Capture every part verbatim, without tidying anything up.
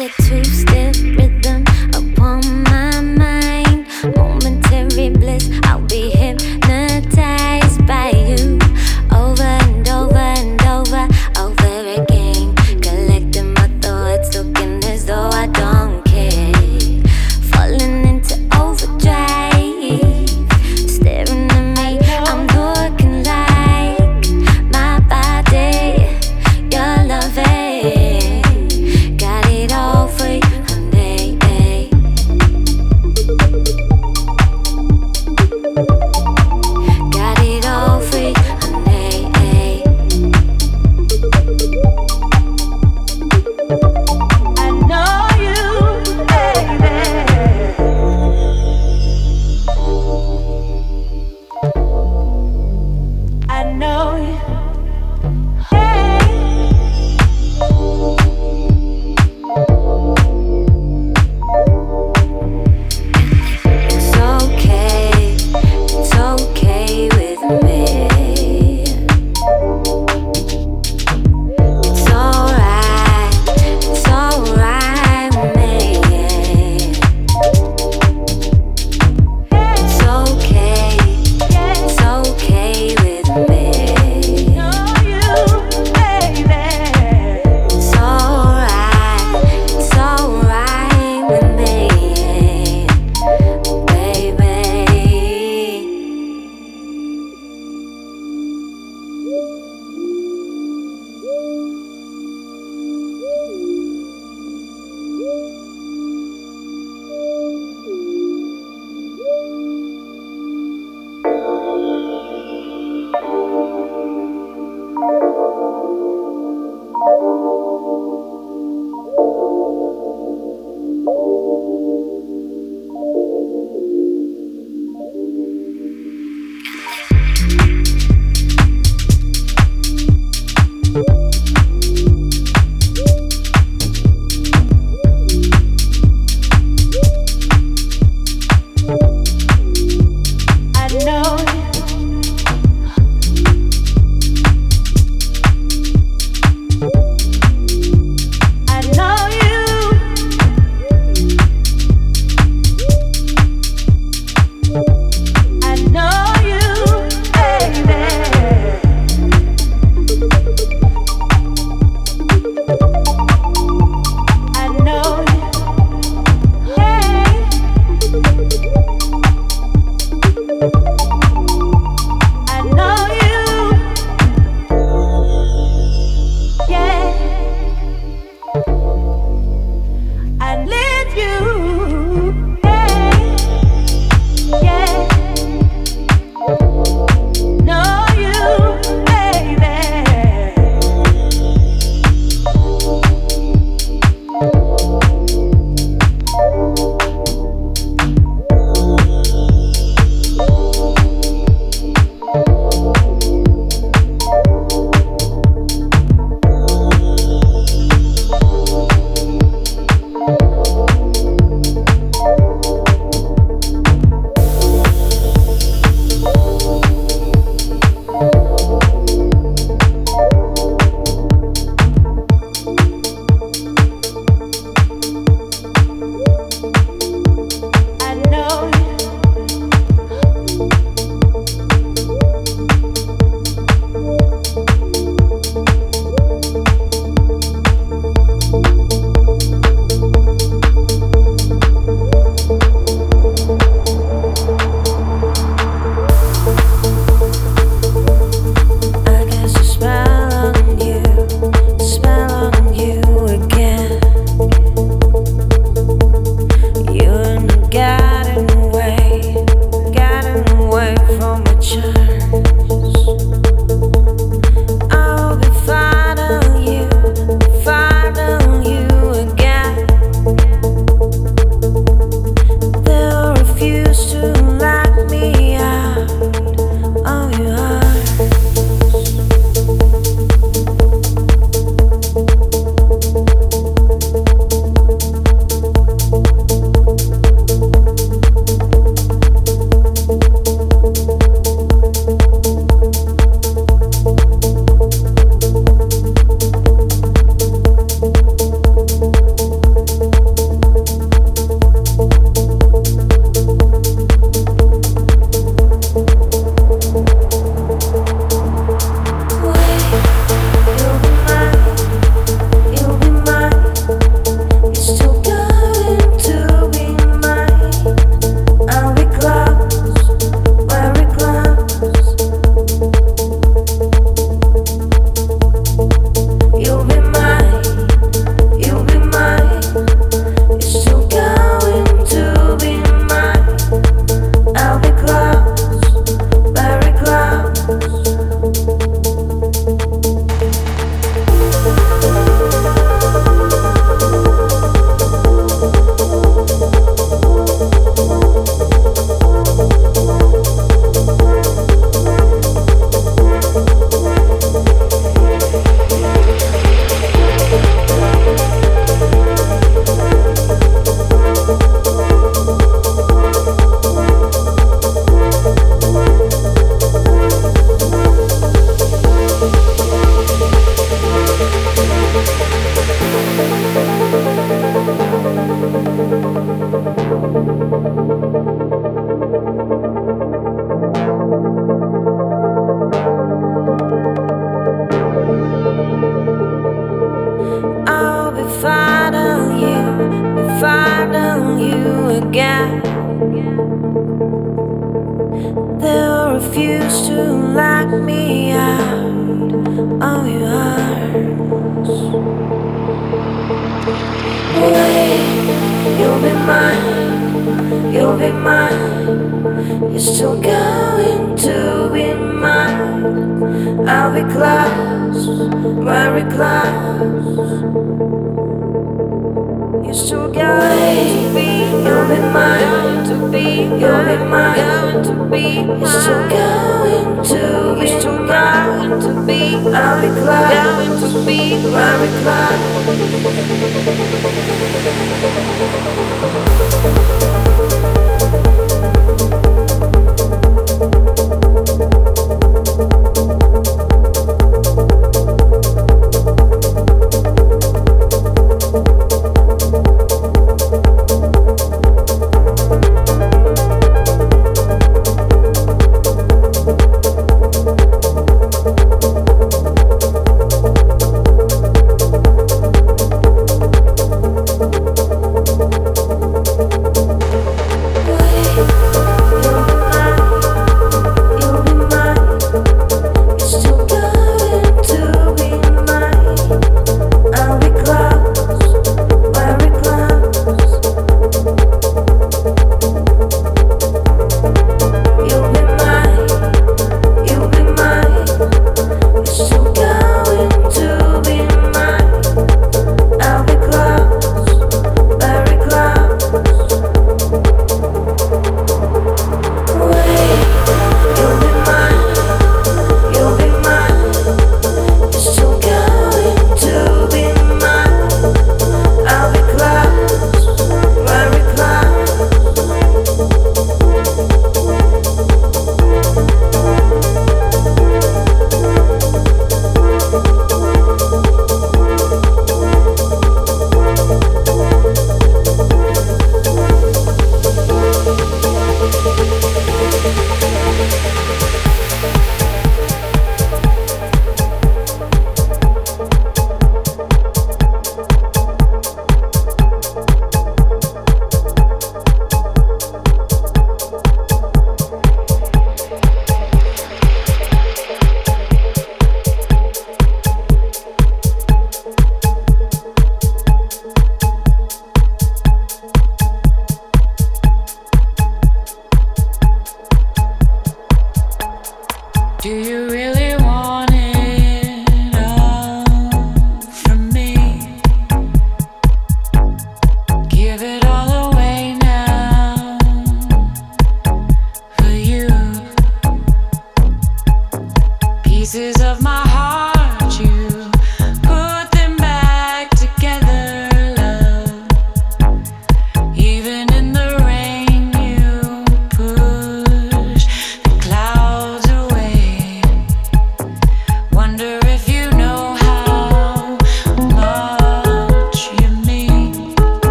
that two-step rhythm upon my mind. Momentary bliss, I'll be hypnotized by you. Over and over and over, over again. Collecting my thoughts, looking as though I don't care. Falling into overdrive, staring at me, I'm looking like my body, you're loving. Got it all for you, honey. refuse to lock me out of your arms. Wait, you'll be mine, you'll be mine. You're still going to be mine. I'll be close, very close. You're still going to be, you'll be mine. You'll be mine, to be. You're still going to, you're still going to be. I'll be glad to be, I'll be glad.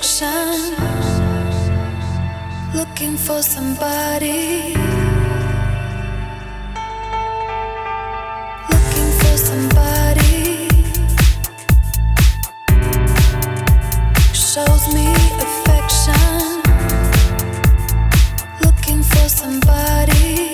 section, looking for somebody, looking for somebody, shows me affection, looking for somebody.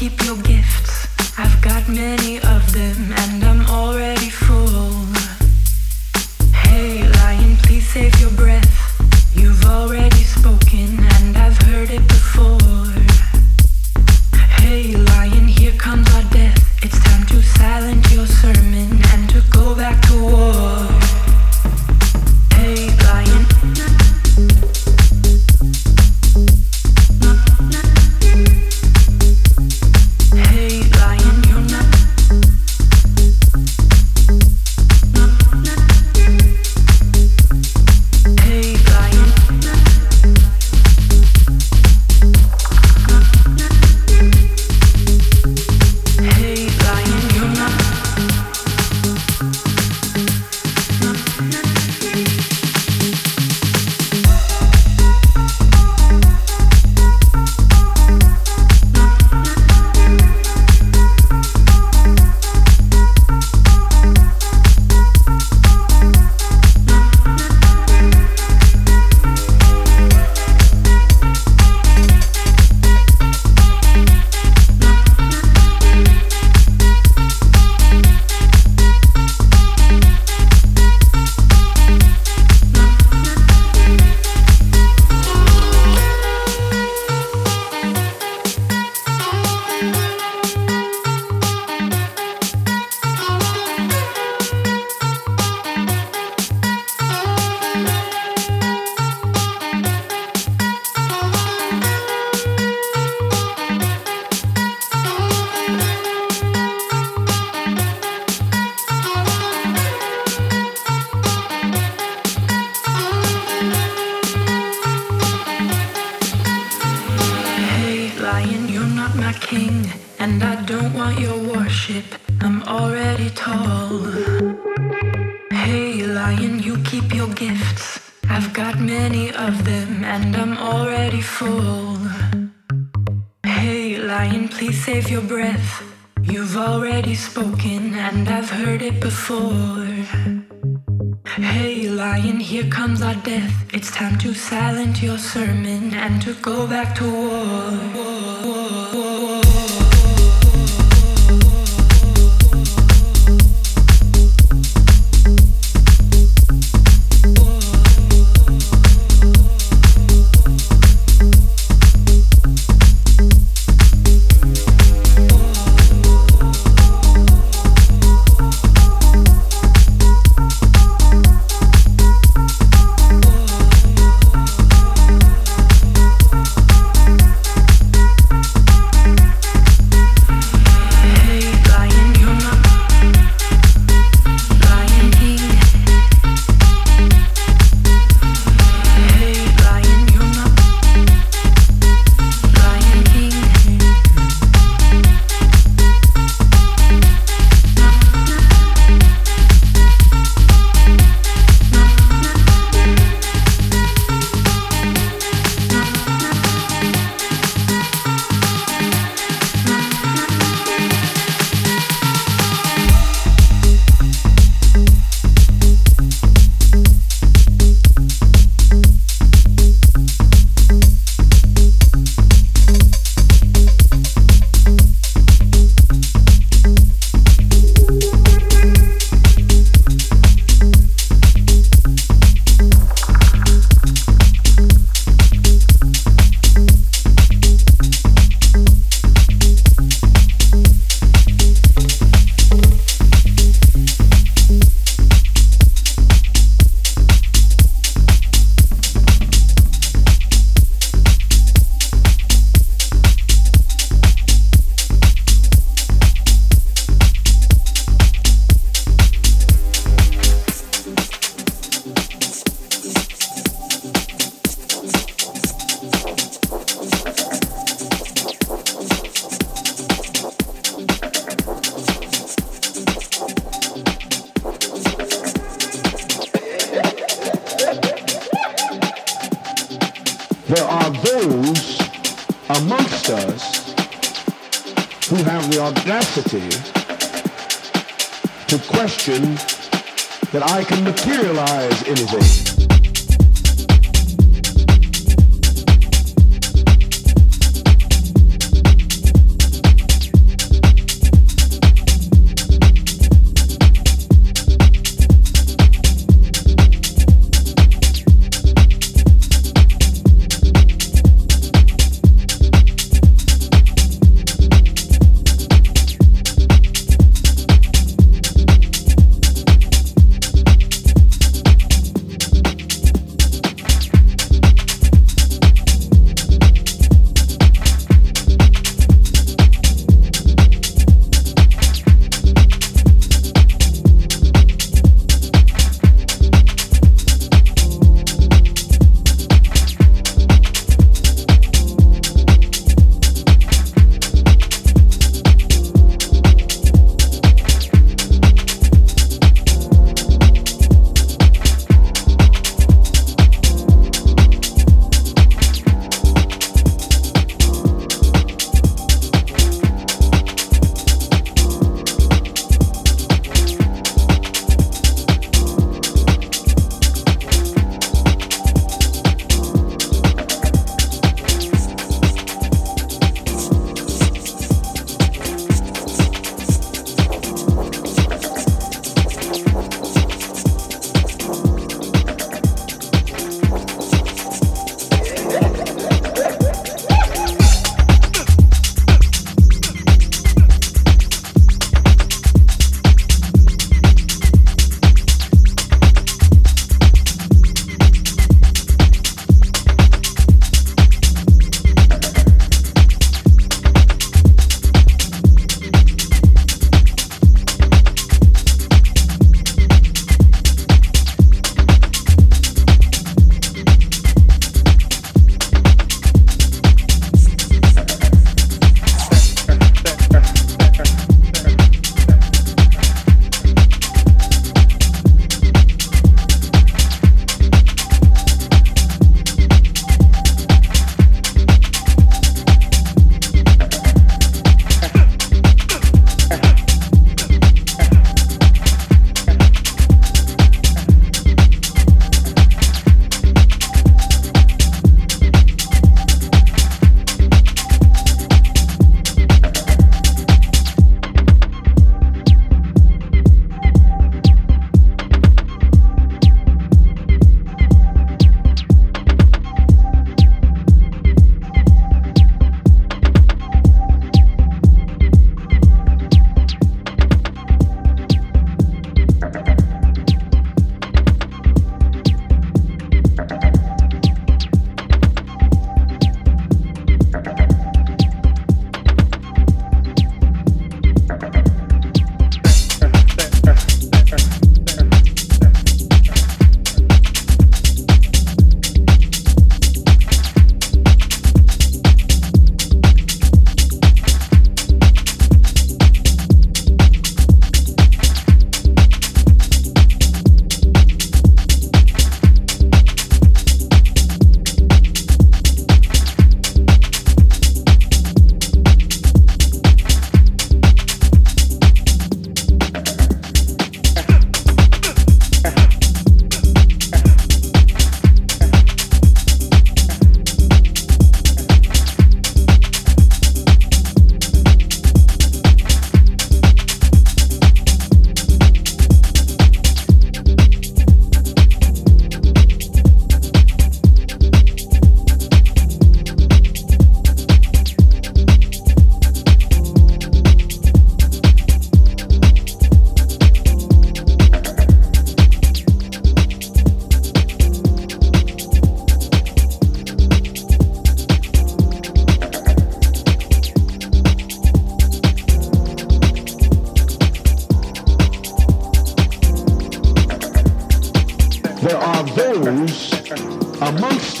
keep your gifts. I've got many of them and I'm already full. Hey, lion, please save your breath. You've already spoken and I've heard it before. Hey, lion, here comes our death. It's time to silence your sermon and to go back to war. Hey, lion.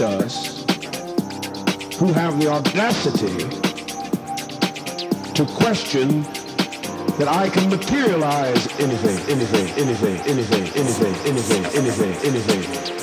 amongst us who have the audacity to question that I can materialize anything, anything, anything, anything, anything, anything, anything, anything.